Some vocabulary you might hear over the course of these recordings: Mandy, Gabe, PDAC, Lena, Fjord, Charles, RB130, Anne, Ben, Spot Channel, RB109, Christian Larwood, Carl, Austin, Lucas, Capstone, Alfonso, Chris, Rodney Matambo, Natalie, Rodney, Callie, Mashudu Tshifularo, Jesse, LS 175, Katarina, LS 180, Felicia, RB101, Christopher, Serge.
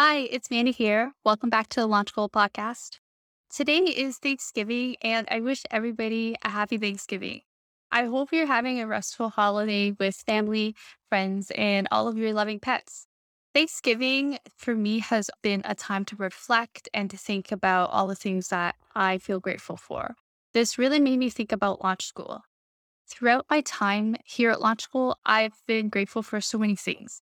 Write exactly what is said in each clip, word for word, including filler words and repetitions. Hi, it's Mandy here. Welcome back to the Launch School podcast. Today is Thanksgiving, and I wish everybody a happy Thanksgiving. I hope you're having a restful holiday with family, friends, and all of your loving pets. Thanksgiving for me has been a time to reflect and to think about all the things that I feel grateful for. This really made me think about Launch School. Throughout my time here at Launch School, I've been grateful for so many things,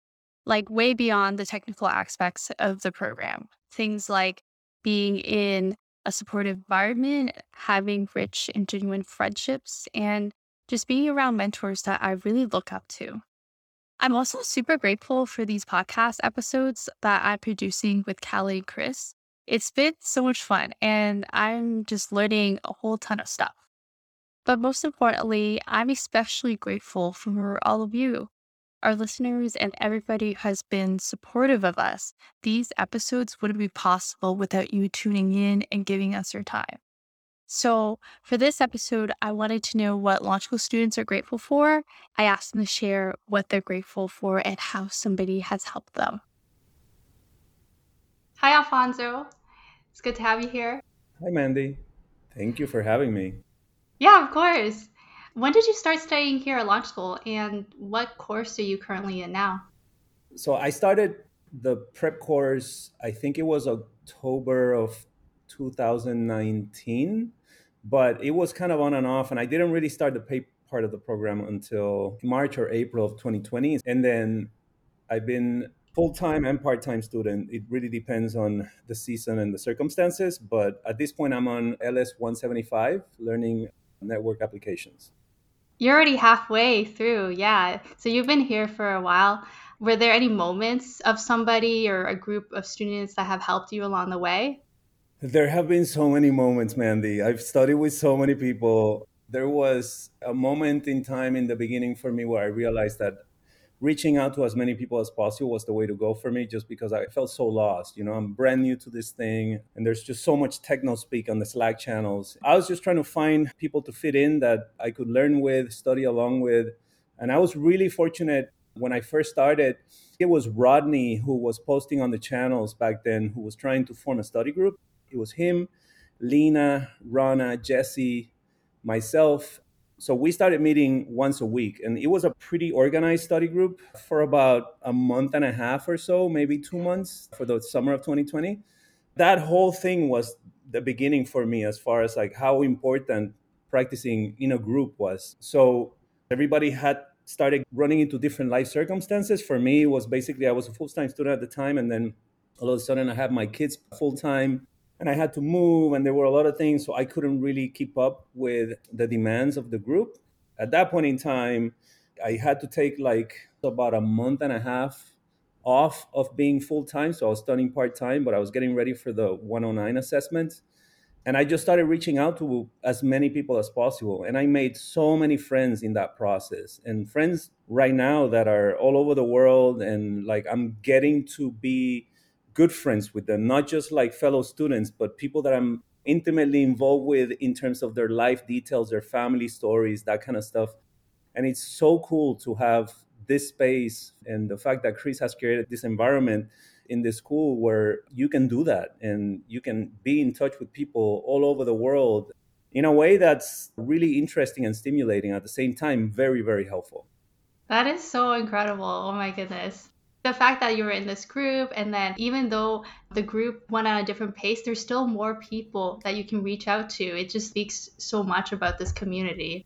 like way beyond the technical aspects of the program. Things like being in a supportive environment, having rich and genuine friendships, and just being around mentors that I really look up to. I'm also super grateful for these podcast episodes that I'm producing with Callie and Chris. It's been so much fun, and I'm just learning a whole ton of stuff. But most importantly, I'm especially grateful for all of you, our listeners, and everybody who has been supportive of us. These episodes wouldn't be possible without you tuning in and giving us your time. So for this episode, I wanted to know what Launch School students are grateful for. I asked them to share what they're grateful for and how somebody has helped them. Hi, Alfonso. It's good to have you here. Hi, Mandy. Thank you for having me. Yeah, of course. When did you start studying here at Launch School, and what course are you currently in now? So I started the prep course, I think it was October of two thousand nineteen, but it was kind of on and off, and I didn't really start the paid part of the program until March or April of twenty twenty. And then I've been full-time and part-time student. It really depends on the season and the circumstances, but at this point I'm on L S one seventy-five, learning network applications. You're already halfway through, yeah. So you've been here for a while. Were there any moments of somebody or a group of students that have helped you along the way? There have been so many moments, Mandy. I've studied with so many people. There was a moment in time in the beginning for me where I realized that reaching out to as many people as possible was the way to go for me, just because I felt so lost. You know, I'm brand new to this thing, and there's just so much techno speak on the Slack channels. I was just trying to find people to fit in that I could learn with, study along with. And I was really fortunate when I first started. It was Rodney who was posting on the channels back then, who was trying to form a study group. It was him, Lena, Rona, Jesse, myself. So we started meeting once a week, and it was a pretty organized study group for about a month and a half or so, maybe two months for the summer of twenty twenty. That whole thing was the beginning for me as far as like how important practicing in a group was. So everybody had started running into different life circumstances. For me, it was basically I was a full-time student at the time, and then all of a sudden I had my kids full-time. And I had to move, and there were a lot of things, so I couldn't really keep up with the demands of the group. At that point in time, I had to take like about a month and a half off of being full-time. So I was studying part-time, but I was getting ready for the one oh nine assessment. And I just started reaching out to as many people as possible. And I made so many friends in that process, and friends right now that are all over the world. And like, I'm getting to be good friends with them, not just like fellow students, but people that I'm intimately involved with in terms of their life details, their family stories, that kind of stuff. And it's so cool to have this space, and the fact that Chris has created this environment in this school where you can do that and you can be in touch with people all over the world in a way that's really interesting and stimulating at the same time, very, very helpful. That is so incredible. Oh my goodness. The fact that you were in this group, and then even though the group went at a different pace, there's still more people that you can reach out to. It just speaks so much about this community.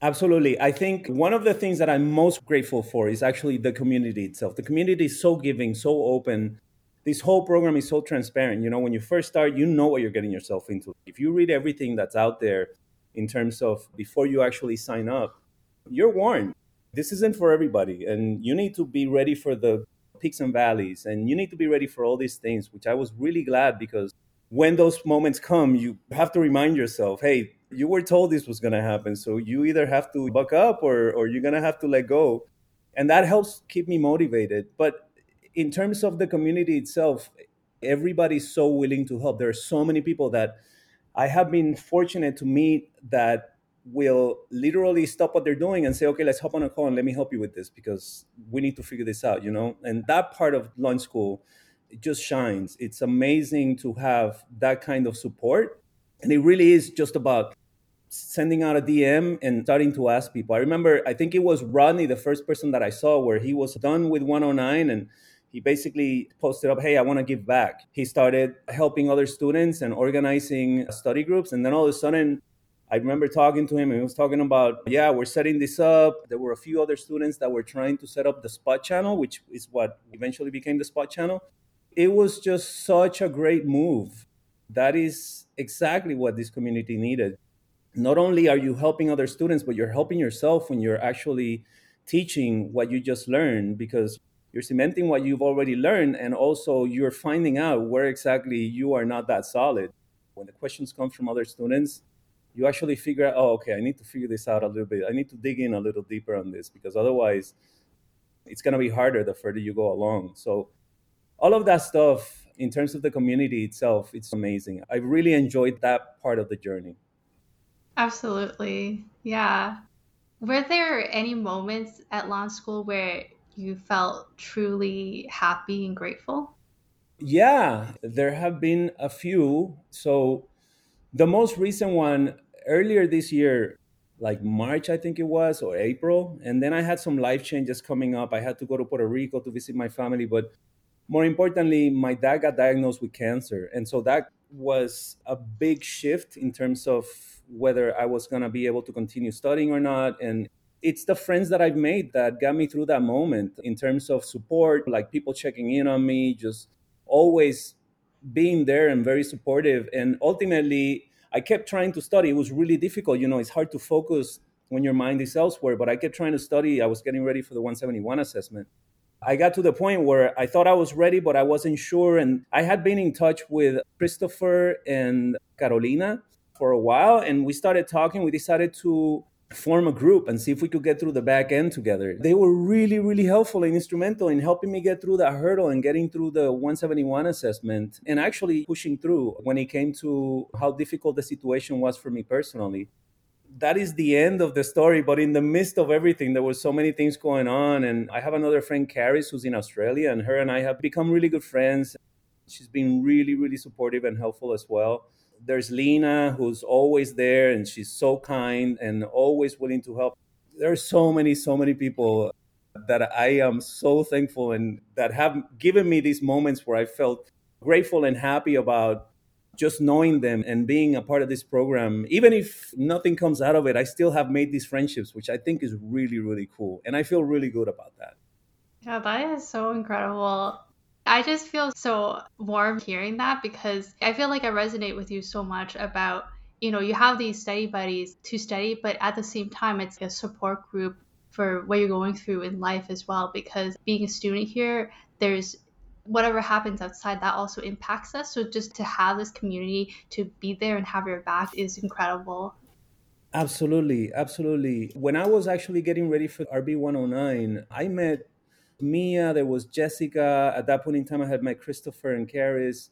Absolutely. I think one of the things that I'm most grateful for is actually the community itself. The community is so giving, so open. This whole program is so transparent. You know, when you first start, you know what you're getting yourself into. If you read everything that's out there in terms of before you actually sign up, you're warned. This isn't for everybody, and you need to be ready for the peaks and valleys, and you need to be ready for all these things, which I was really glad, because when those moments come, you have to remind yourself, hey, you were told this was going to happen, so you either have to buck up or, or you're going to have to let go. And that helps keep me motivated. But in terms of the community itself, everybody's so willing to help. There are so many people that I have been fortunate to meet that will literally stop what they're doing and say, okay, let's hop on a call and let me help you with this, because we need to figure this out, you know? And that part of Launch School it just shines. It's amazing to have that kind of support. And it really is just about sending out a D M and starting to ask people. I remember, I think it was Rodney, the first person that I saw, where he was done with one oh nine and he basically posted up, hey, I want to give back. He started helping other students and organizing study groups. And then all of a sudden, I remember talking to him and he was talking about, yeah, we're setting this up. There were a few other students that were trying to set up the Spot Channel, which is what eventually became the Spot Channel. It was just such a great move. That is exactly what this community needed. Not only are you helping other students, but you're helping yourself when you're actually teaching what you just learned, because you're cementing what you've already learned, and also you're finding out where exactly you are not that solid. When the questions come from other students, you actually figure out, oh, okay, I need to figure this out a little bit. I need to dig in a little deeper on this, because otherwise it's going to be harder the further you go along. So all of that stuff, in terms of the community itself, it's amazing. I really enjoyed that part of the journey. Absolutely. Yeah. Were there any moments at Launch School where you felt truly happy and grateful? Yeah, there have been a few. So the most recent one earlier this year, like March, I think it was, or April. And then I had some life changes coming up. I had to go to Puerto Rico to visit my family. But more importantly, my dad got diagnosed with cancer. And so that was a big shift in terms of whether I was going to be able to continue studying or not. And it's the friends that I've made that got me through that moment in terms of support, like people checking in on me, just always being there and very supportive. And ultimately, I kept trying to study. It was really difficult. You know, it's hard to focus when your mind is elsewhere, but I kept trying to study. I was getting ready for the one seventy-one assessment. I got to the point where I thought I was ready, but I wasn't sure. And I had been in touch with Christopher and Carolina for a while, and we started talking. We decided to form a group and see if we could get through the back end together. They were really, really helpful and instrumental in helping me get through that hurdle and getting through the one seventy-one assessment and actually pushing through when it came to how difficult the situation was for me personally. That is the end of the story. But in the midst of everything, there were so many things going on. And I have another friend, Karis, who's in Australia, and her and I have become really good friends. She's been really, really supportive and helpful as well. There's Lena, who's always there, and she's so kind and always willing to help. There are so many, so many people that I am so thankful and that have given me these moments where I felt grateful and happy about just knowing them and being a part of this program. Even if nothing comes out of it, I still have made these friendships, which I think is really, really cool. And I feel really good about that. Yeah, that is so incredible. I just feel so warm hearing that, because I feel like I resonate with you so much about, you know, you have these study buddies to study, but at the same time, it's a support group for what you're going through in life as well, because being a student here, there's whatever happens outside that also impacts us. So just to have this community to be there and have your back is incredible. Absolutely. Absolutely. When I was actually getting ready for R B one oh nine, I met Mia, there was Jessica. At that point in time, I had met Christopher and Karis.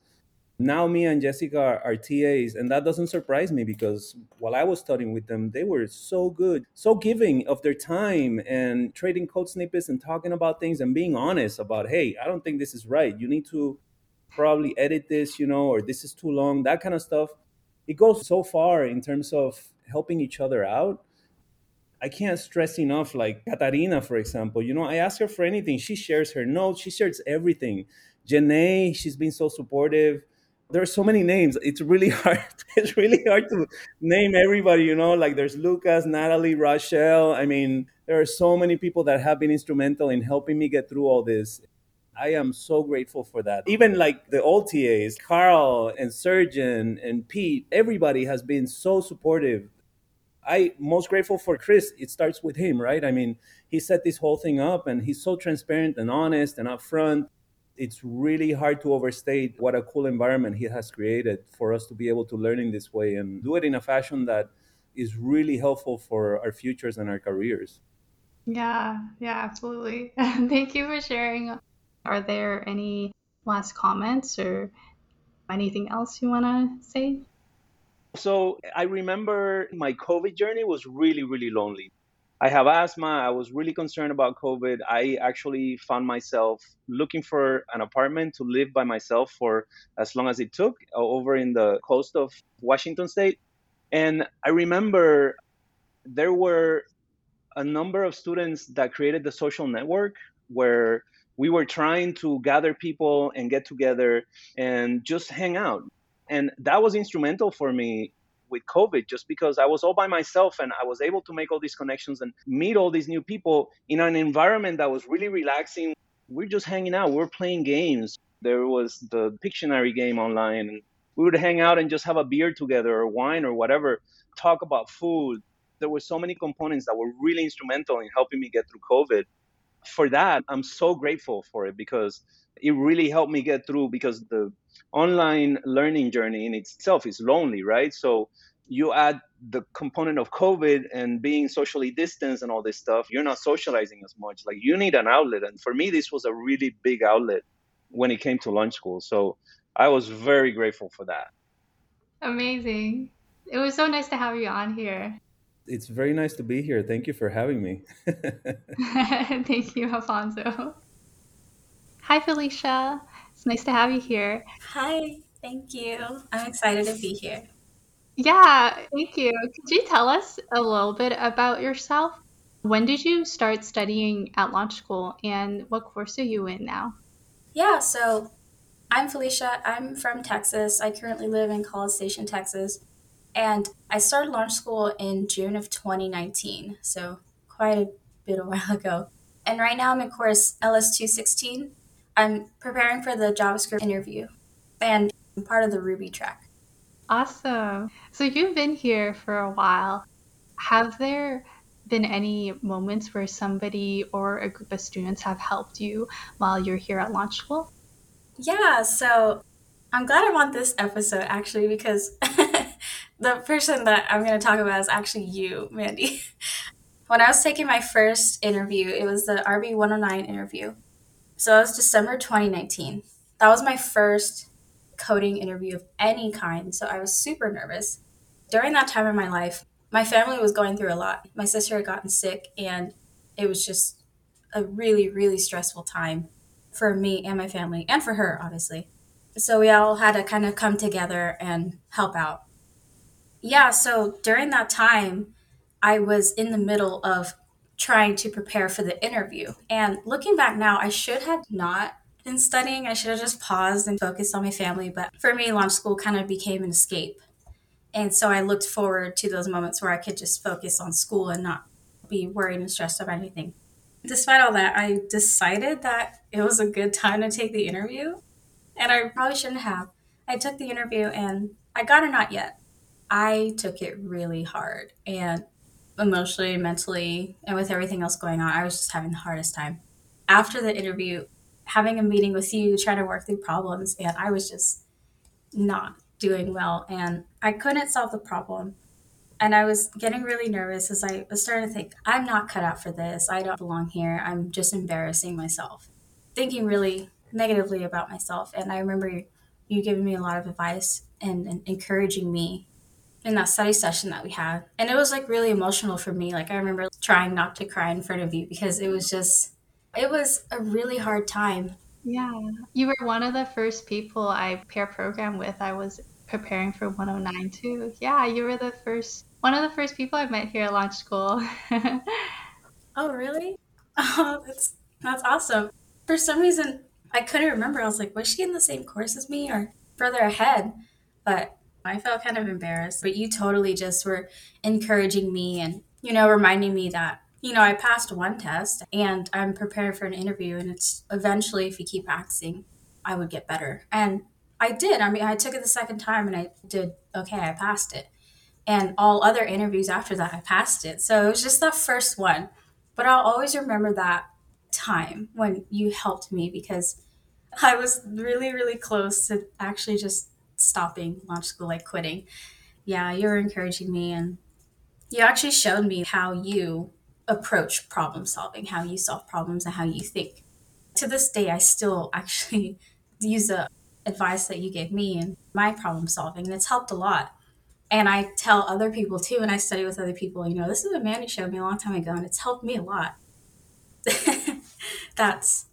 Now Mia and Jessica are, are T As, and that doesn't surprise me, because while I was studying with them, they were so good, so giving of their time and trading code snippets and talking about things and being honest about, hey, I don't think this is right. You need to probably edit this, you know, or this is too long, that kind of stuff. It goes so far in terms of helping each other out. I can't stress enough, like Katarina, for example, you know, I ask her for anything. She shares her notes. She shares everything. Janae, she's been so supportive. There are so many names. It's really hard. It's really hard to name everybody, you know, like there's Lucas, Natalie, Rochelle. I mean, there are so many people that have been instrumental in helping me get through all this. I am so grateful for that. Even like the old T As, Carl and Serge and Pete, everybody has been so supportive. I'm most grateful for Chris. It starts with him, right? I mean, he set this whole thing up and he's so transparent and honest and upfront. It's really hard to overstate what a cool environment he has created for us to be able to learn in this way and do it in a fashion that is really helpful for our futures and our careers. Yeah, yeah, absolutely. Thank you for sharing. Are there any last comments or anything else you want to say? So I remember my COVID journey was really, really lonely. I have asthma. I was really concerned about COVID. I actually found myself looking for an apartment to live by myself for as long as it took over in the coast of Washington State. And I remember there were a number of students that created the social network where we were trying to gather people and get together and just hang out. And that was instrumental for me with COVID, just because I was all by myself and I was able to make all these connections and meet all these new people in an environment that was really relaxing. We're just hanging out. We're playing games. There was the Pictionary game online, and we would hang out and just have a beer together or wine or whatever, talk about food. There were so many components that were really instrumental in helping me get through COVID. For that, I'm so grateful for it because it really helped me get through, because the online learning journey in itself is lonely, right? So you add the component of COVID and being socially distanced and all this stuff, you're not socializing as much. Like, you need an outlet. And for me, this was a really big outlet when it came to Launch School. So I was very grateful for that. Amazing. It was so nice to have you on here. It's very nice to be here. Thank you for having me. Thank you, Alfonso. Hi, Felicia. It's nice to have you here. Hi, thank you. I'm excited to be here. Yeah, thank you. Could you tell us a little bit about yourself? When did you start studying at Launch School, and what course are you in now? Yeah, so I'm Felicia. I'm from Texas. I currently live in College Station, Texas. And I started Launch School in June of twenty nineteen, so quite a bit a while ago. And right now I'm in course L S two sixteen. I'm preparing for the JavaScript interview, and I'm part of the Ruby track. Awesome. So you've been here for a while. Have there been any moments where somebody or a group of students have helped you while you're here at Launch School? Yeah, so I'm glad I'm on this episode, actually, because the person that I'm going to talk about is actually you, Mandy. When I was taking my first interview, it was the R B one oh nine interview. So it was December twenty nineteen. That was my first coding interview of any kind, so I was super nervous. During that time in my life, my family was going through a lot. My sister had gotten sick, and it was just a really, really stressful time for me and my family, and for her, obviously. So we all had to kind of come together and help out. Yeah, so during that time, I was in the middle of trying to prepare for the interview. And looking back now, I should have not been studying. I should have just paused and focused on my family. But for me, Launch School kind of became an escape. And so I looked forward to those moments where I could just focus on school and not be worried and stressed about anything. Despite all that, I decided that it was a good time to take the interview. And I probably shouldn't have. I took the interview and I got a not yet. I took it really hard. And emotionally, mentally, and with everything else going on, I was just having the hardest time. After the interview, having a meeting with you, trying to work through problems, and I was just not doing well, and I couldn't solve the problem. And I was getting really nervous as I was starting to think, I'm not cut out for this. I don't belong here. I'm just embarrassing myself, thinking really negatively about myself. And I remember you giving me a lot of advice and, and encouraging me in that study session that we had. And it was like really emotional for me. Like I remember trying not to cry in front of you because it was just, it was a really hard time. Yeah. You were one of the first people I pair program with. I was preparing for one oh nine too. Yeah. You were the first, one of the first people I met here at Launch School. Oh, really? Oh, that's, that's awesome. For some reason, I couldn't remember. I was like, was she in the same course as me or further ahead? But I felt kind of embarrassed, but you totally just were encouraging me and, you know, reminding me that, you know, I passed one test and I'm prepared for an interview, and it's eventually, if you keep practicing, I would get better. And I did. I mean, I took it the second time and I did okay. I passed it. And all other interviews after that, I passed it. So it was just that first one. But I'll always remember that time when you helped me, because I was really, really close to actually just stopping Launch School, like quitting. Yeah, you were encouraging me, and you actually showed me how you approach problem solving, how you solve problems, and how you think. To this day, I still actually use the advice that you gave me in my problem solving, and it's helped a lot. And I tell other people too, and I study with other people, you know, this is what Mandy showed me a long time ago, and it's helped me a lot. That's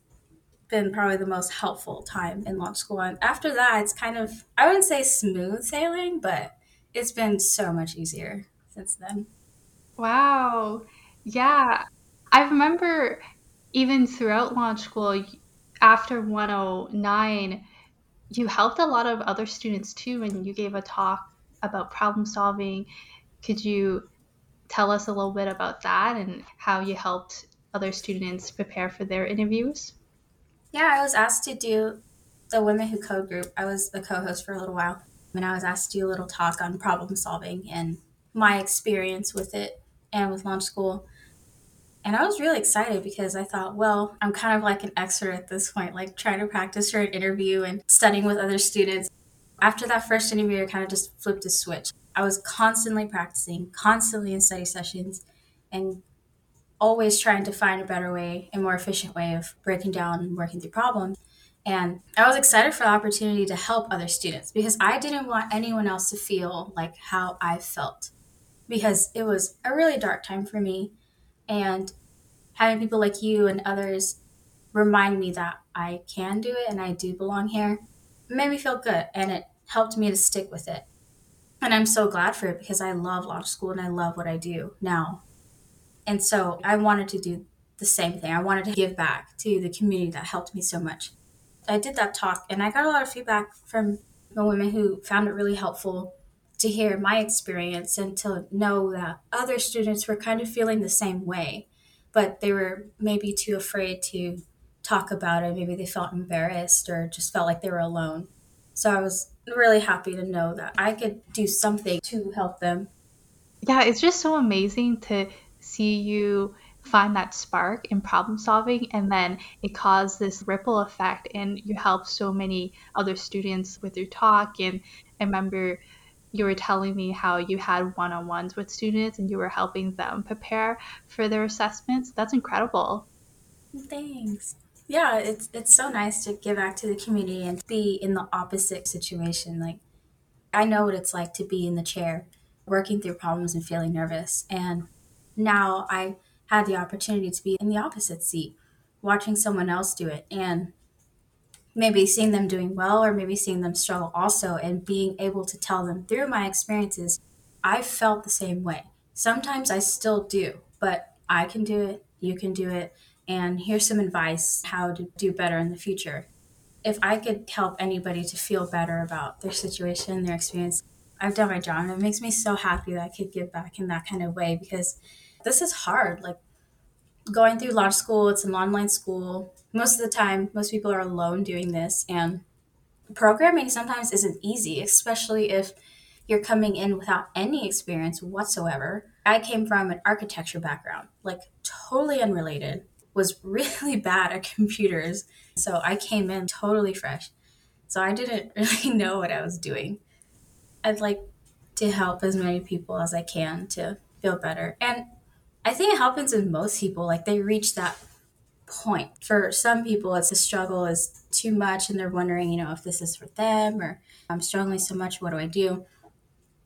been probably the most helpful time in launch school. And after that, it's kind of, I wouldn't say smooth sailing, but it's been so much easier since then. Wow. Yeah. I remember even throughout launch school, after one oh nine, you helped a lot of other students too, and you gave a talk about problem solving. Could you tell us a little bit about that and how you helped other students prepare for their interviews? Yeah, I was asked to do the Women Who Code group. I was the co-host for a little while, and I was asked to do a little talk on problem solving and my experience with it and with Launch School. And I was really excited because I thought, well, I'm kind of like an expert at this point, like trying to practice for an interview and studying with other students. After that first interview, I kind of just flipped a switch. I was constantly practicing, constantly in study sessions, and always trying to find a better way and more efficient way of breaking down and working through problems. And I was excited for the opportunity to help other students because I didn't want anyone else to feel like how I felt, because it was a really dark time for me. And having people like you and others remind me that I can do it and I do belong here made me feel good, and it helped me to stick with it. And I'm so glad for it because I love launch school and I love what I do now. And so I wanted to do the same thing. I wanted to give back to the community that helped me so much. I did that talk and I got a lot of feedback from the women who found it really helpful to hear my experience and to know that other students were kind of feeling the same way, but they were maybe too afraid to talk about it. Maybe they felt embarrassed or just felt like they were alone. So I was really happy to know that I could do something to help them. Yeah, it's just so amazing to see you find that spark in problem solving, and then it caused this ripple effect, and you helped so many other students with your talk. And I remember you were telling me how you had one-on-ones with students and you were helping them prepare for their assessments. That's incredible. Thanks. Yeah, it's it's so nice to give back to the community and be in the opposite situation. Like, I know what it's like to be in the chair, working through problems and feeling nervous. And now I had the opportunity to be in the opposite seat, watching someone else do it. And maybe seeing them doing well, or maybe seeing them struggle also, and being able to tell them through my experiences, I felt the same way. Sometimes I still do, but I can do it, you can do it, and here's some advice how to do better in the future. If I could help anybody to feel better about their situation, their experience, I've done my job, and it makes me so happy that I could give back in that kind of way, because this is hard. Like, going through launch school, it's an online school. Most of the time, most people are alone doing this, and programming sometimes isn't easy, especially if you're coming in without any experience whatsoever. I came from an architecture background, like totally unrelated, was really bad at computers. So I came in totally fresh. So I didn't really know what I was doing. I'd like to help as many people as I can to feel better. And I think it happens in most people, like they reach that point. For some people, it's the struggle is too much and they're wondering, you know, if this is for them, or I'm struggling so much, what do I do?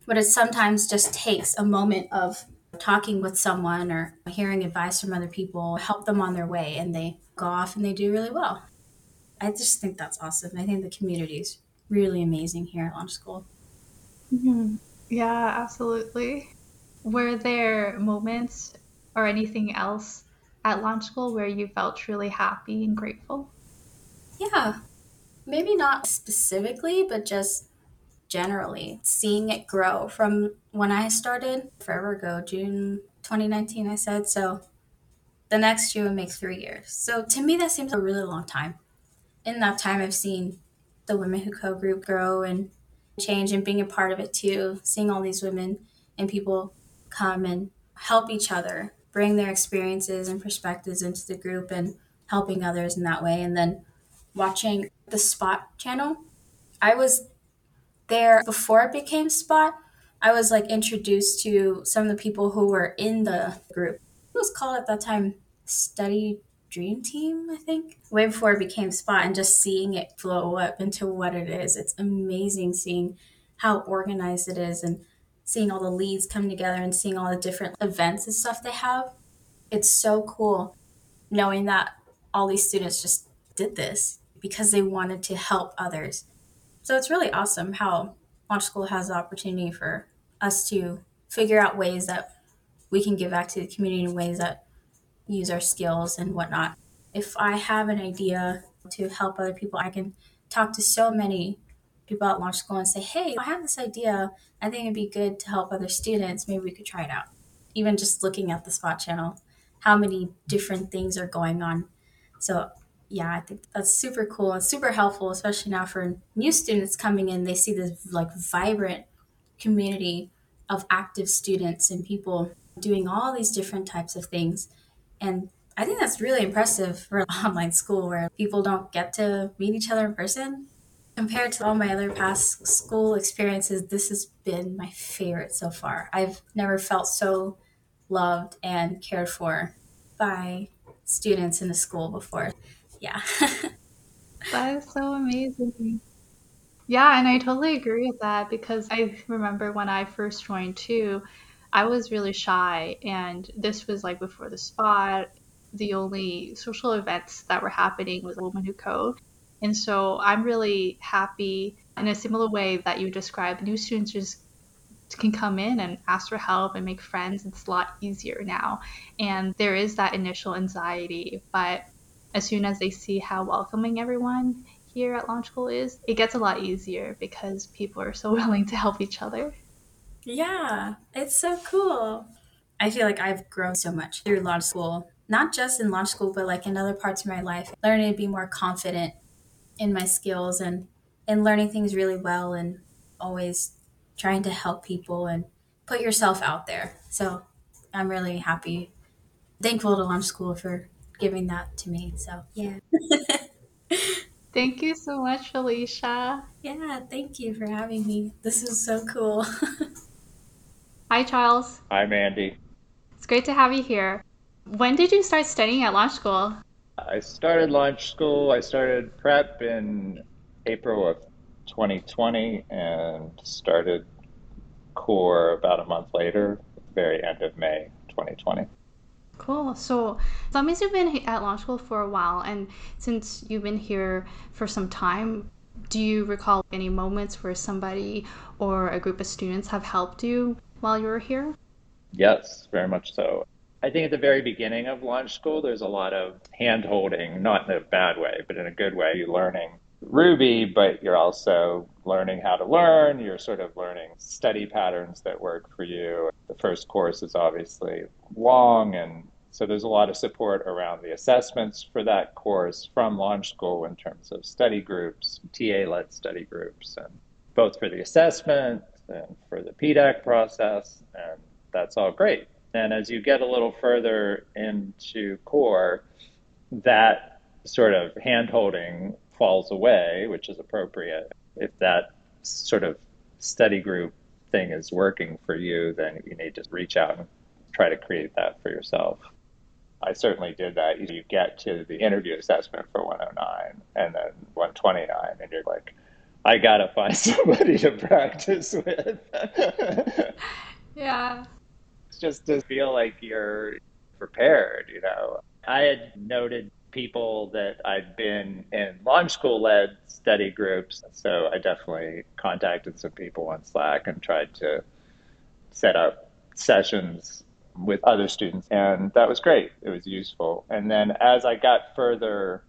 But it sometimes just takes a moment of talking with someone or hearing advice from other people, help them on their way, and they go off and they do really well. I just think that's awesome. I think the community is really amazing here at Launch School. Mm-hmm. Yeah, absolutely. Were there moments or anything else at Launch School where you felt truly happy and grateful? Yeah, maybe not specifically, but just generally seeing it grow from when I started forever ago, June twenty nineteen, I said. So the next year would make three years. So to me, that seems a really long time. In that time, I've seen the Women Who Code group grow and change, and being a part of it too, seeing all these women and people come and help each other, bring their experiences and perspectives into the group and helping others in that way. And then watching the Spot channel. I was there before it became Spot. I was like introduced to some of the people who were in the group. It was called at that time Study Dream Team, I think, way before it became Spot, and just seeing it blow up into what it is. It's amazing seeing how organized it is and seeing all the leads come together and seeing all the different events and stuff they have. It's so cool knowing that all these students just did this because they wanted to help others. So it's really awesome how Launch School has the opportunity for us to figure out ways that we can give back to the community in ways that use our skills and whatnot. If I have an idea to help other people, I can talk to so many people at Launch School and say, hey, I have this idea. I think it'd be good to help other students. Maybe we could try it out. Even just looking at the Spot Channel, how many different things are going on. So yeah, I think that's super cool and super helpful, especially now for new students coming in. They see this like vibrant community of active students and people doing all these different types of things. And I think that's really impressive for online school where people don't get to meet each other in person. Compared to all my other past school experiences, this has been my favorite so far. I've never felt so loved and cared for by students in a school before. Yeah. That is so amazing. Yeah, and I totally agree with that because I remember when I first joined too, I was really shy, and this was like before the Spot. The only social events that were happening was Women Who Code. And so I'm really happy in a similar way that you described. New students just can come in and ask for help and make friends. It's a lot easier now. And there is that initial anxiety, but as soon as they see how welcoming everyone here at Launch School is, it gets a lot easier because people are so willing to help each other. Yeah, it's so cool. I feel like I've grown so much through Launch School, not just in Launch School, but like in other parts of my life, learning to be more confident in my skills and, and learning things really well and always trying to help people and put yourself out there. So I'm really happy, thankful to Launch School for giving that to me. So yeah. Thank you so much, Felicia. Yeah, thank you for having me. This is so cool. Hi, Charles. Hi, Mandy. It's great to have you here. When did you start studying at Launch School? I started Launch School. I started prep in April of twenty twenty and started core about a month later, at the very end of May twenty twenty. Cool. So that means you've been at Launch School for a while. And since you've been here for some time, do you recall any moments where somebody or a group of students have helped you while you were here? Yes, very much so. I think at the very beginning of Launch School, there's a lot of hand-holding, not in a bad way, but in a good way. You're learning Ruby, but you're also learning how to learn. You're sort of learning study patterns that work for you. The first course is obviously long, and so there's a lot of support around the assessments for that course from Launch School in terms of study groups, T A-led study groups, and both for the assessment and for the P D A C process, and that's all great. And as you get a little further into core, that sort of hand-holding falls away, which is appropriate. If that sort of study group thing is working for you, then you need to reach out and try to create that for yourself. I certainly did that. You get to the interview assessment for one oh nine and then one twenty-nine, and you're like, I got to find somebody to practice with. Yeah. Just to feel like you're prepared, you know. I had noted people that I'd been in Launch School-led study groups, so I definitely contacted some people on Slack and tried to set up sessions with other students, and that was great. It was useful. And then as I got further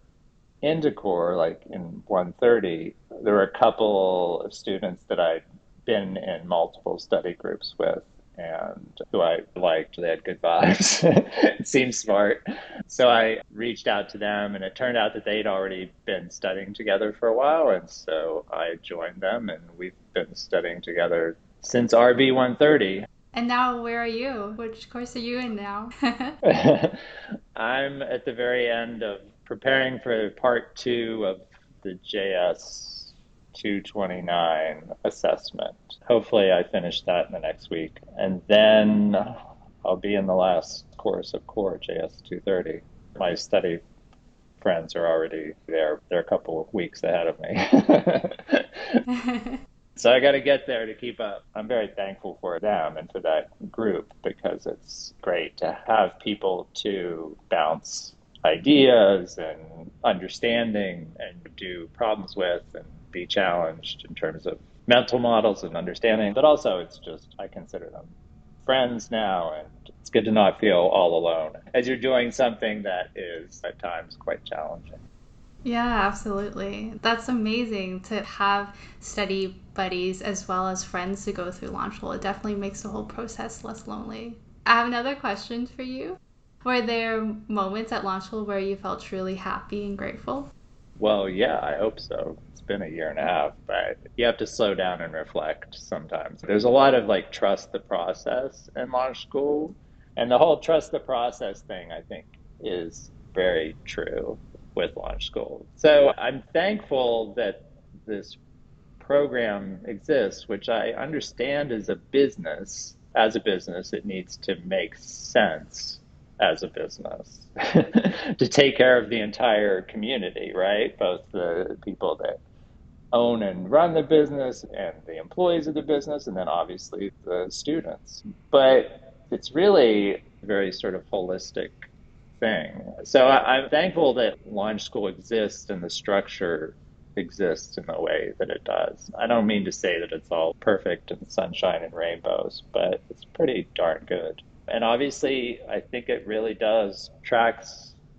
into core, like in one thirty, there were a couple of students that I'd been in multiple study groups with, and who I liked. They had good vibes. It seemed smart. So I reached out to them, and it turned out that they'd already been studying together for a while, and so I joined them, and we've been studying together since R B one thirty. And now where are you? Which course are you in now? I'm at the very end of preparing for part two of the J S two twenty-nine assessment. Hopefully I finish that in the next week, and then I'll be in the last course of core, J S two thirty. My study friends are already there. They're a couple of weeks ahead of me. So I got to get there to keep up. I'm very thankful for them and for that group, because it's great to have people to bounce ideas and understanding and do problems with and be challenged in terms of mental models and understanding. But also it's just, I consider them friends now, and it's good to not feel all alone as you're doing something that is at times quite challenging. Yeah, absolutely. That's amazing to have study buddies as well as friends to go through Launch School. It definitely makes the whole process less lonely. I have another question for you. Were there moments at Launch School where you felt truly happy and grateful? Well, yeah, I hope so. It's been a year and a half, but you have to slow down and reflect sometimes. There's a lot of like trust the process in Launch School, and the whole trust the process thing, I think, is very true with Launch School. So I'm thankful that this program exists, which I understand is a business. As a business, it needs to make sense as a business to take care of the entire community, right? Both the people that own and run the business and the employees of the business, and then obviously the students. But it's really a very sort of holistic thing. So I, I'm thankful that Launch School exists and the structure exists in the way that it does. I don't mean to say that it's all perfect and sunshine and rainbows, but it's pretty darn good. And obviously, I think it really does attract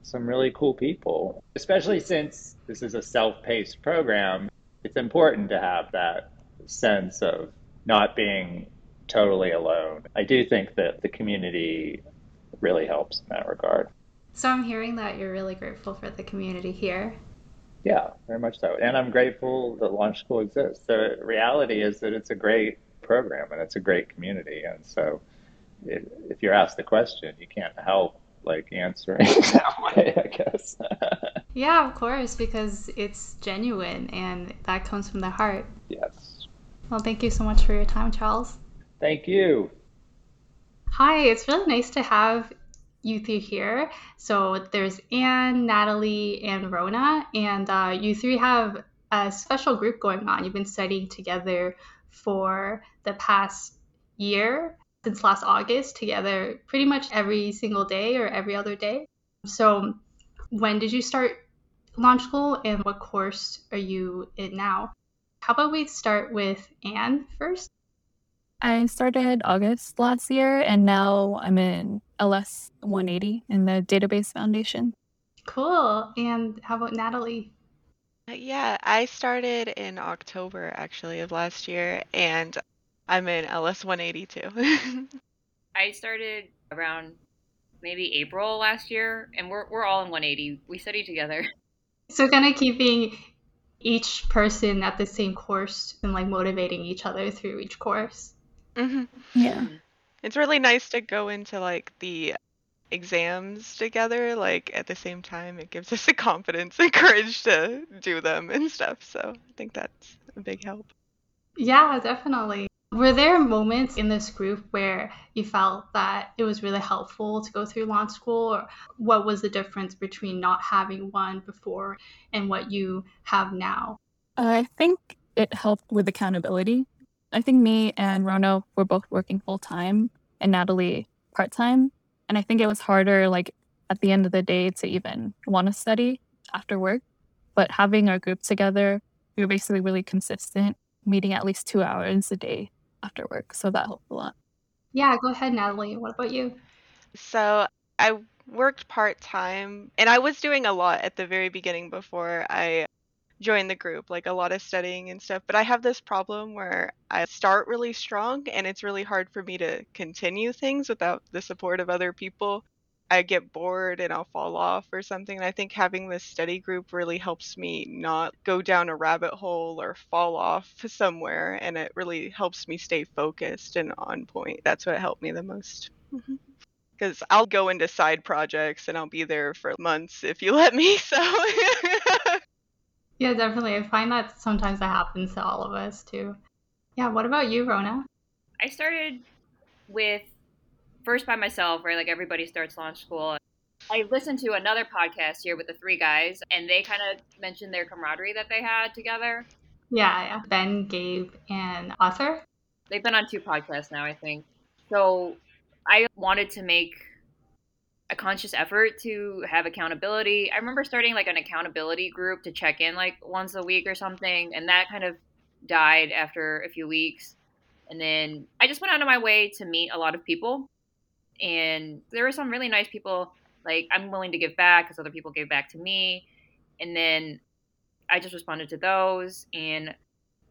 some really cool people, especially since this is a self-paced program. It's important to have that sense of not being totally alone. I do think that the community really helps in that regard. So I'm hearing that you're really grateful for the community here. Yeah, very much so. And I'm grateful that Launch School exists. The reality is that it's a great program and it's a great community. And so if you're asked the question, you can't help like answering that way, I guess. Yeah, of course, because it's genuine and that comes from the heart. Yes. Well, thank you so much for your time, Charles. Thank you. Hi, it's really nice to have you three here. So there's Anne, Natalie, and Rona, and uh, you three have a special group going on. You've been studying together for the past year, since last August, together pretty much every single day or every other day. So when did you start Launch School, and what course are you in now? How about we start with Anne first? I started August last year, and now I'm in L S one eighty in the Database Foundation. Cool. And how about Natalie? Yeah, I started in October, actually, of last year, and I'm in L S one eighty-two. I started around maybe April last year, and we're we're all in one eighty. We study together. So kind of keeping each person at the same course and like motivating each other through each course. Mm-hmm. Yeah, it's really nice to go into like the exams together like at the same time. It gives us the confidence and courage to do them and stuff, so I think that's a big help. Yeah, definitely. Were there moments in this group where you felt that it was really helpful to go through Launch School, or what was the difference between not having one before and what you have now? I think it helped with accountability. I think me and Rono were both working full-time and Natalie part-time. And I think it was harder, like, at the end of the day to even want to study after work. But having our group together, we were basically really consistent, meeting at least two hours a day after work. So that helped a lot. Yeah, go ahead, Natalie. What about you? So I worked part-time, and I was doing a lot at the very beginning before I join the group, like a lot of studying and stuff, but I have this problem where I start really strong and it's really hard for me to continue things without the support of other people. I get bored and I'll fall off or something. And I think having this study group really helps me not go down a rabbit hole or fall off somewhere, and it really helps me stay focused and on point. That's what helped me the most. Mm-hmm. Because I'll go into side projects and I'll be there for months if you let me, so... Yeah, definitely. I find that sometimes that happens to all of us too. Yeah, what about you, Rona? I started with first by myself, right? Like everybody starts Launch School. I listened to another podcast here with the three guys, and they kind of mentioned their camaraderie that they had together. Yeah, yeah. Ben, Gabe, and Arthur. They've been on two podcasts now, I think. So I wanted to make a conscious effort to have accountability. I remember starting like an accountability group to check in like once a week or something, and that kind of died after a few weeks. And then I just went out of my way to meet a lot of people, and there were some really nice people. Like, I'm willing to give back because other people gave back to me. And then I just responded to those. And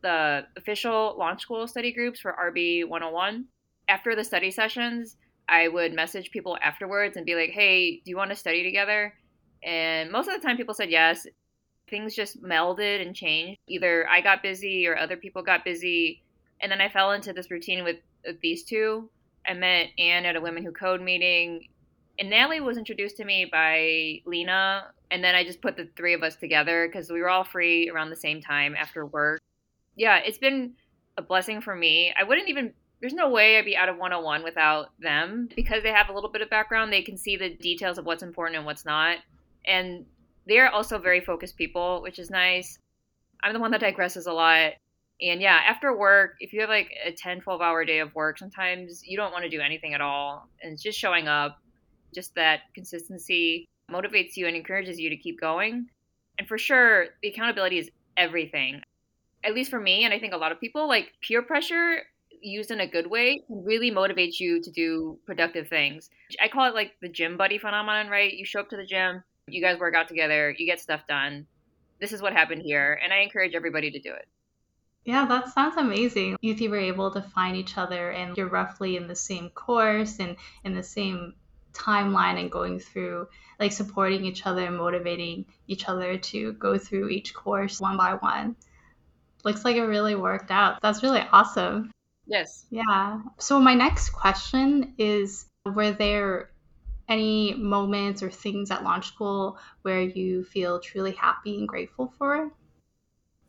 the official Launch School study groups for R B one oh one, after the study sessions, I would message people afterwards and be like, hey, do you want to study together? And most of the time people said yes. Things just melded and changed. Either I got busy or other people got busy. And then I fell into this routine with, with these two. I met Anne at a Women Who Code meeting. And Natalie was introduced to me by Lena. And then I just put the three of us together because we were all free around the same time after work. Yeah, it's been a blessing for me. I wouldn't even, there's no way I'd be out of one oh one without them because they have a little bit of background. They can see the details of what's important and what's not. And they're also very focused people, which is nice. I'm the one that digresses a lot. And yeah, after work, if you have like a ten, twelve hour day of work, sometimes you don't want to do anything at all. And it's just showing up. Just that consistency motivates you and encourages you to keep going. And for sure, the accountability is everything. At least for me, and I think a lot of people, like peer pressure used in a good way can really motivate you to do productive things. I call it like the gym buddy phenomenon, right? You show up to the gym, you guys work out together, you get stuff done. This is what happened here. And I encourage everybody to do it. Yeah, that sounds amazing. If you were able to find each other and you're roughly in the same course and in the same timeline and going through, like supporting each other and motivating each other to go through each course one by one. Looks like it really worked out. That's really awesome. Yes. Yeah. So my next question is, were there any moments or things at Launch School where you feel truly happy and grateful for?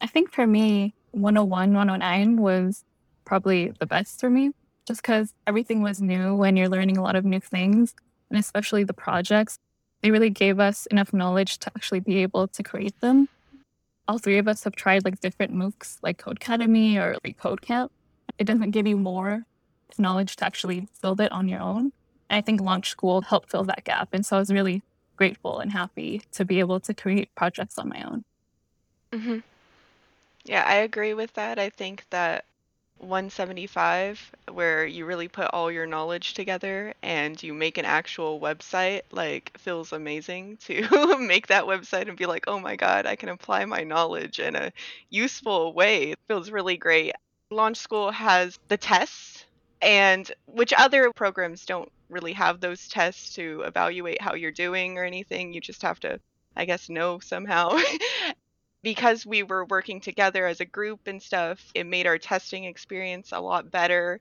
I think for me, one oh one, one oh nine was probably the best for me, just because everything was new when you're learning a lot of new things. And especially the projects, they really gave us enough knowledge to actually be able to create them. All three of us have tried like different MOOCs like Codecademy or like Codecamp. It doesn't give you more knowledge to actually build it on your own. And I think Launch School helped fill that gap. And so I was really grateful and happy to be able to create projects on my own. Mm-hmm. Yeah, I agree with that. I think that one seventy-five, where you really put all your knowledge together and you make an actual website, like feels amazing to make that website and be like, oh my god, I can apply my knowledge in a useful way. It feels really great. Launch School has the tests, and which other programs don't really have those tests to evaluate how you're doing or anything. You just have to, I guess, know somehow. Because we were working together as a group and stuff, it made our testing experience a lot better.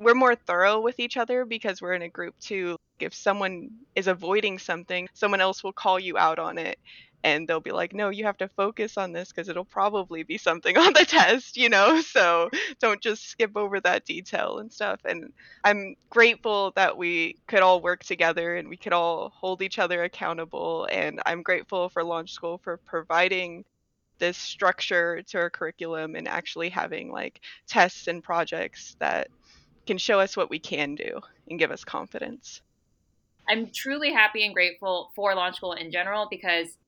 We're more thorough with each other because we're in a group too. If someone is avoiding something, someone else will call you out on it. And they'll be like, no, you have to focus on this because it'll probably be something on the test, you know? So don't just skip over that detail and stuff. And I'm grateful that we could all work together and we could all hold each other accountable. And I'm grateful for Launch School for providing this structure to our curriculum and actually having like tests and projects that can show us what we can do and give us confidence. I'm truly happy and grateful for Launch School in general because,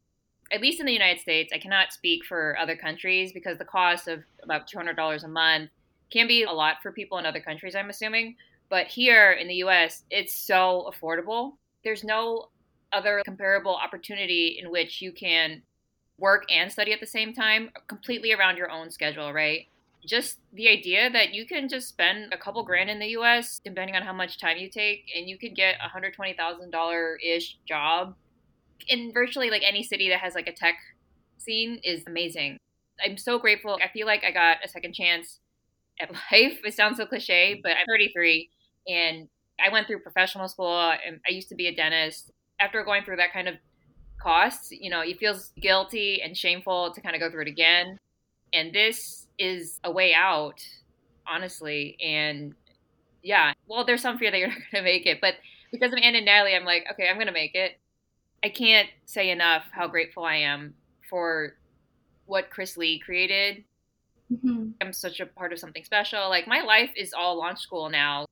at least in the United States, I cannot speak for other countries because the cost of about two hundred dollars a month can be a lot for people in other countries, I'm assuming. But here in the U S, it's so affordable. There's no other comparable opportunity in which you can work and study at the same time, completely around your own schedule, right? Just the idea that you can just spend a couple grand in the U S, depending on how much time you take, and you could get a one hundred twenty thousand dollars-ish job in virtually like any city that has like a tech scene is amazing. I'm so grateful. I feel like I got a second chance at life. It sounds so cliche, but I'm thirty-three and I went through professional school and I used to be a dentist. After going through that kind of costs, you know, it feels guilty and shameful to kind of go through it again. And this is a way out, honestly. And yeah, well, there's some fear that you're not going to make it, but because of Anne and Natalie, I'm like, okay, I'm going to make it. I can't say enough how grateful I am for what Chris Lee created Mm-hmm. I'm such a part of something special. Like, my life is all Launch School now.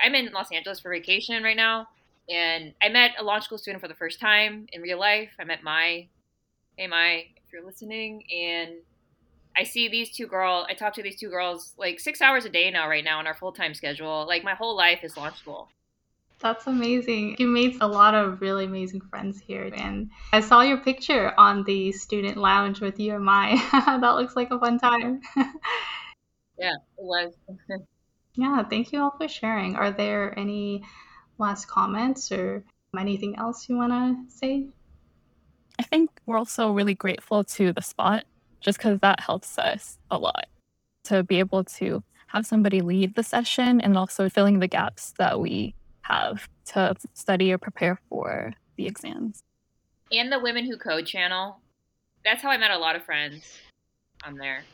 I'm in Los Angeles for vacation right now, and I met a Launch School student for the first time in real life. I met Mai. Hey, Mai, if you're listening. And I see these two girls, I talk to these two girls like six hours a day now right now on our full-time schedule. Like, my whole life is Launch School. That's amazing. You made a lot of really amazing friends here. And I saw your picture on the student lounge with you and Mai. That looks like a fun time. Yeah, it was. Yeah, thank you all for sharing. Are there any last comments or anything else you want to say? I think we're also really grateful to the Spot, just because that helps us a lot to be able to have somebody lead the session and also filling the gaps that we have to study or prepare for the exams. And the Women Who Code channel. That's how I met a lot of friends on there.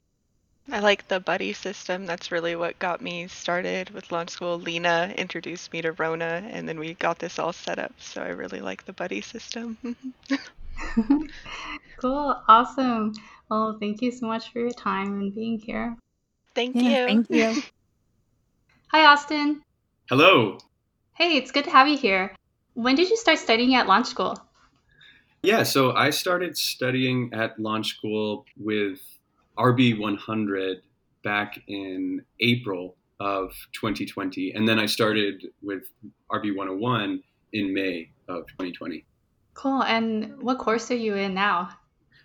I like the buddy system. That's really what got me started with Launch School. Lena introduced me to Rona, and then we got this all set up. So I really like the buddy system. Cool. Awesome. Well, thank you so much for your time and being here. Thank yeah, you. Thank you. Hi, Austin. Hello. Hey, it's good to have you here. When did you start studying at Launch School? Yeah, so I started studying at Launch School with R B one hundred back in April of twenty twenty. And then I started with R B one oh one in May of twenty twenty. Cool. And what course are you in now?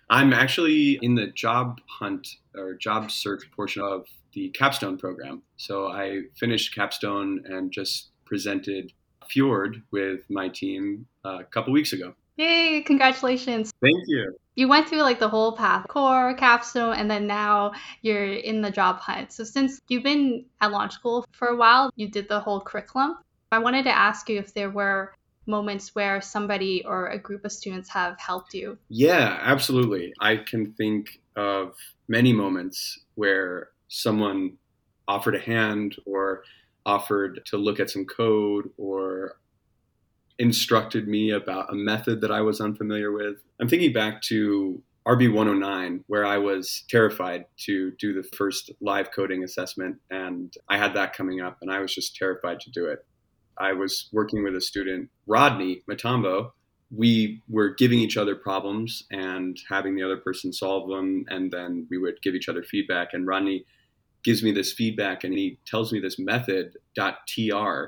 I'm actually in the job hunt or job search portion of the Capstone program. So I finished Capstone and just presented Fjord with my team a couple weeks ago. Yay, congratulations. Thank you. You went through like the whole path, core, Capstone, and then now you're in the job hunt. So since you've been at Launch School for a while, you did the whole curriculum. I wanted to ask you if there were moments where somebody or a group of students have helped you. Yeah, absolutely. I can think of many moments where someone offered a hand or offered to look at some code or instructed me about a method that I was unfamiliar with. I'm thinking back to R B one oh nine, where I was terrified to do the first live coding assessment, and I had that coming up, and I was just terrified to do it. I was working with a student, Rodney Matambo. We were giving each other problems and having the other person solve them, and then we would give each other feedback, and Rodney gives me this feedback and he tells me this method, .tr,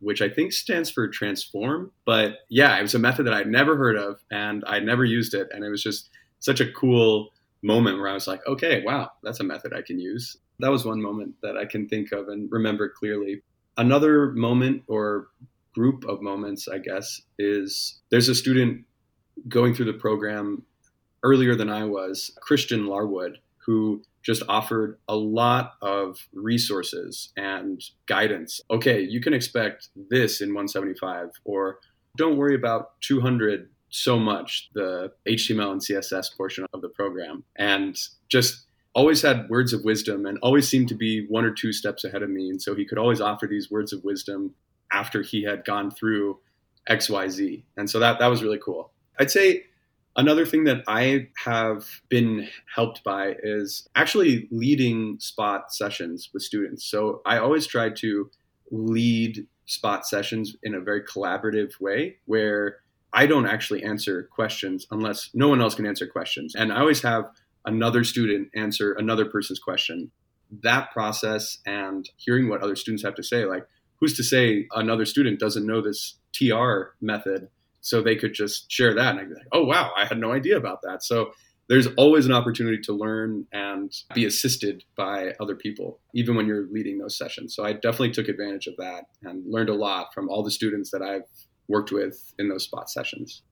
which I think stands for transform. But yeah, it was a method that I'd never heard of and I never used it. And it was just such a cool moment where I was like, okay, wow, that's a method I can use. That was one moment that I can think of and remember clearly. Another moment or group of moments, I guess, is there's a student going through the program earlier than I was, Christian Larwood, who just offered a lot of resources and guidance. Okay, you can expect this in one seventy-five, or don't worry about two hundred so much, the H T M L and C S S portion of the program. And just always had words of wisdom and always seemed to be one or two steps ahead of me. And so he could always offer these words of wisdom after he had gone through X, Y, Z. And so that, that was really cool. I'd say another thing that I have been helped by is actually leading Spot sessions with students. So I always try to lead Spot sessions in a very collaborative way where I don't actually answer questions unless no one else can answer questions. And I always have another student answer another person's question. That process and hearing what other students have to say, like who's to say another student doesn't know this T R method? So they could just share that. And I'd be like, oh, wow, I had no idea about that. So there's always an opportunity to learn and be assisted by other people, even when you're leading those sessions. So I definitely took advantage of that and learned a lot from all the students that I've worked with in those Spot sessions.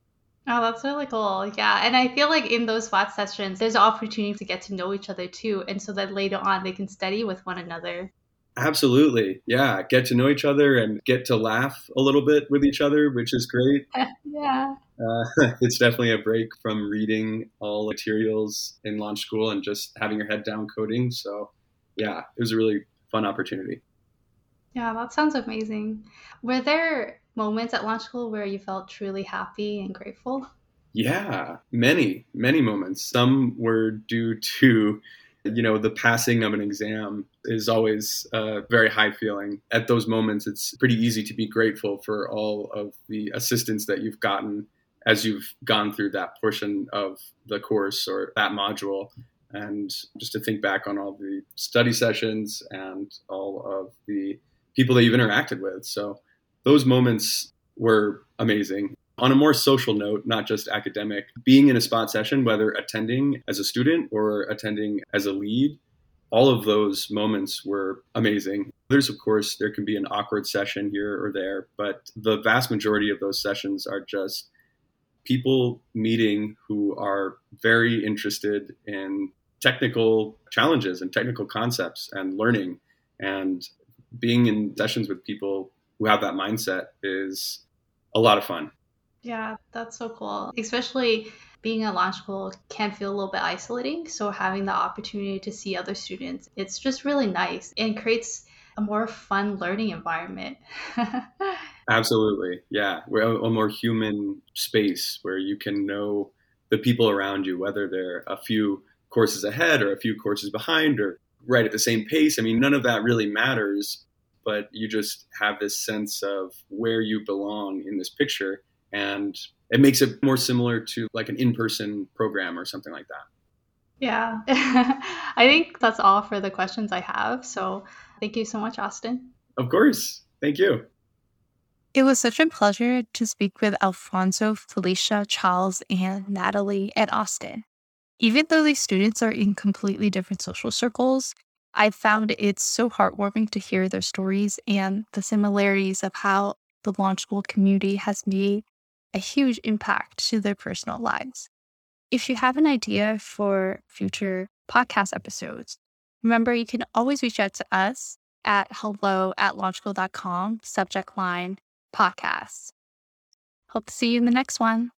Oh, that's really cool. Yeah. And I feel like in those Spot sessions, there's an opportunity to get to know each other too. And so that later on, they can study with one another. Absolutely. Yeah. Get to know each other and get to laugh a little bit with each other, which is great. Yeah. Uh, it's definitely a break from reading all materials in Launch School and just having your head down coding. So yeah, it was a really fun opportunity. Yeah, that sounds amazing. Were there moments at Launch School where you felt truly happy and grateful? Yeah, many, many moments. Some were due to you know, the passing of an exam is always a very high feeling. At those moments, it's pretty easy to be grateful for all of the assistance that you've gotten as you've gone through that portion of the course or that module. And just to think back on all the study sessions and all of the people that you've interacted with. So those moments were amazing. On a more social note, not just academic, being in a spot session, whether attending as a student or attending as a lead, all of those moments were amazing. Others, of course, there can be an awkward session here or there, but the vast majority of those sessions are just people meeting who are very interested in technical challenges and technical concepts and learning. And being in sessions with people who have that mindset is a lot of fun. Yeah, that's so cool. Especially being at Launch School can feel a little bit isolating. So having the opportunity to see other students, it's just really nice and creates a more fun learning environment. Absolutely. Yeah. We're a, a more human space where you can know the people around you, whether they're a few courses ahead or a few courses behind or right at the same pace. I mean, none of that really matters, but you just have this sense of where you belong in this picture. And it makes it more similar to like an in-person program or something like that. Yeah, I think that's all for the questions I have. So thank you so much, Austin. Of course. Thank you. It was such a pleasure to speak with Alfonso, Felicia, Charles, and Natalie at Austin. Even though these students are in completely different social circles, I found it so heartwarming to hear their stories and the similarities of how the Launch School community has made a huge impact to their personal lives. If you have an idea for future podcast episodes, remember you can always reach out to us at hello at launch school dot com, subject line podcasts. Hope to see you in the next one.